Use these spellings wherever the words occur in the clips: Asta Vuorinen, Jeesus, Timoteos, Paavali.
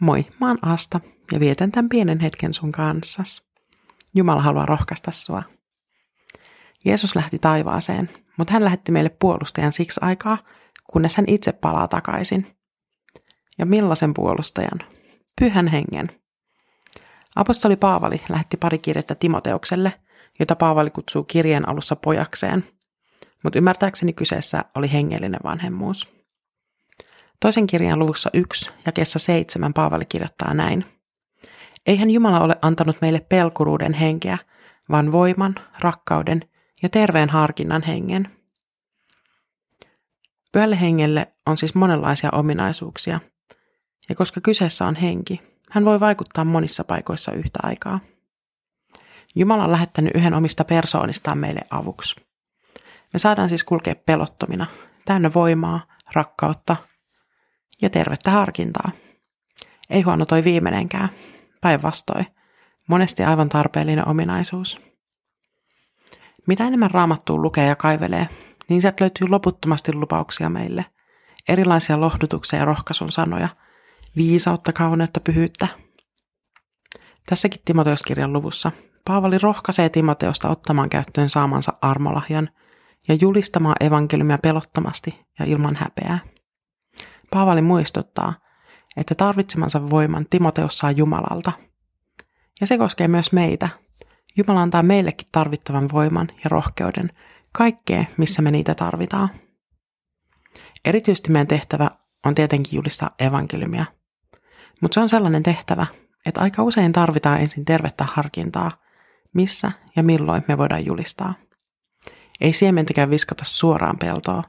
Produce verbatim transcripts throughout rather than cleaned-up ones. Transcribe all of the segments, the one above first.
Moi, mä oon Asta ja vietän tämän pienen hetken sun kanssas. Jumala haluaa rohkaista sua. Jeesus lähti taivaaseen, mutta hän lähetti meille puolustajan siksi aikaa, kunnes hän itse palaa takaisin. Ja millaisen puolustajan? Pyhän hengen. Apostoli Paavali lähetti pari kirjettä Timoteokselle, jota Paavali kutsuu kirjeen alussa pojakseen, mutta ymmärtääkseni kyseessä oli hengellinen vanhemmuus. Toisen kirjan luvussa yksi ja kesä seitsemän Paavali kirjoittaa näin. Eihän Jumala ole antanut meille pelkuruuden henkeä, vaan voiman, rakkauden ja terveen harkinnan hengen. Pyhälle hengelle on siis monenlaisia ominaisuuksia, ja koska kyseessä on henki, hän voi vaikuttaa monissa paikoissa yhtä aikaa. Jumala on lähettänyt yhden omista persoonistaan meille avuksi. Me saadaan siis kulkea pelottomina, täynnä voimaa, rakkautta ja tervettä harkintaa. Ei huono toi viimeinenkään, päinvastoin. Monesti aivan tarpeellinen ominaisuus. Mitä enemmän Raamattua lukee ja kaivelee, niin sieltä löytyy loputtomasti lupauksia meille. Erilaisia lohdutuksia ja rohkaisun sanoja, viisautta, kauneutta, pyhyyttä. Tässäkin Timoteoskirjan luvussa Paavali rohkaisee Timoteosta ottamaan käyttöön saamansa armolahjan ja julistamaan evankeliumia pelottomasti ja ilman häpeää. Paavali muistuttaa, että tarvitsemansa voiman Timoteos saa Jumalalta. Ja se koskee myös meitä. Jumala antaa meillekin tarvittavan voiman ja rohkeuden kaikkeen, missä me niitä tarvitaan. Erityisesti meidän tehtävä on tietenkin julistaa evankeliumia. Mutta se on sellainen tehtävä, että aika usein tarvitaan ensin tervettä harkintaa, missä ja milloin me voidaan julistaa. Ei siementäkään viskata suoraan peltoon,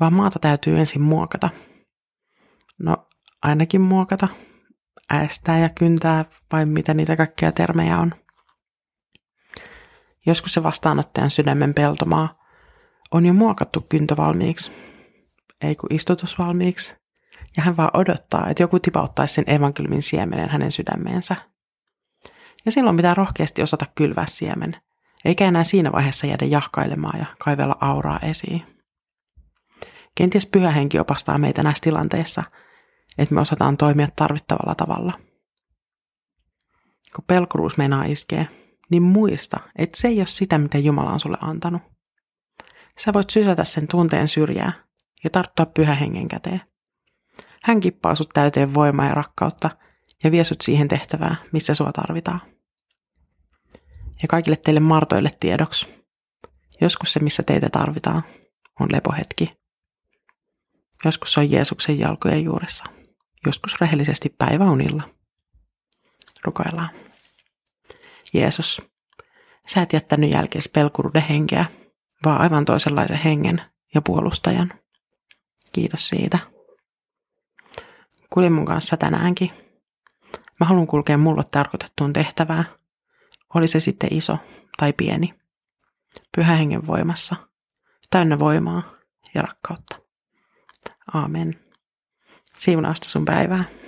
vaan maata täytyy ensin muokata. No, ainakin muokata. Äestää ja kyntää, vai mitä niitä kaikkia termejä on. Joskus se vastaanottajan sydämen peltomaa on jo muokattu kyntö valmiiksi, ei kun istutus valmiiksi, ja hän vaan odottaa, että joku tipauttaisi sen evankeliumin siemenen hänen sydämeensä. Ja silloin pitää rohkeasti osata kylvää siemen, eikä enää siinä vaiheessa jäädä jahkailemaan ja kaivella auraa esiin. Kenties pyhä henki opastaa meitä näissä tilanteissa, että me osataan toimia tarvittavalla tavalla. Kun pelkuruus meinaa iskee, niin muista, että se ei ole sitä, mitä Jumala on sulle antanut. Sä voit sysätä sen tunteen syrjää ja tarttua pyhän hengen käteen. Hän kippaa sut täyteen voimaa ja rakkautta ja vie sut siihen tehtävään, missä sua tarvitaan. Ja kaikille teille martoille tiedoksi. Joskus se, missä teitä tarvitaan, on lepohetki. Joskus se on Jeesuksen jalkojen juuressa. Joskus rehellisesti päiväunilla. Rukoillaan. Jeesus, sä et jättänyt jälkeesi pelkuruuden henkeä, vaan aivan toisenlaisen hengen ja puolustajan. Kiitos siitä. Kulje mun kanssa tänäänkin. Mä haluan kulkea mulle tarkoitettuun tehtävään. Oli se sitten iso tai pieni. Pyhän hengen voimassa. Täynnä voimaa ja rakkautta. Aamen. Siunausta sun päivää.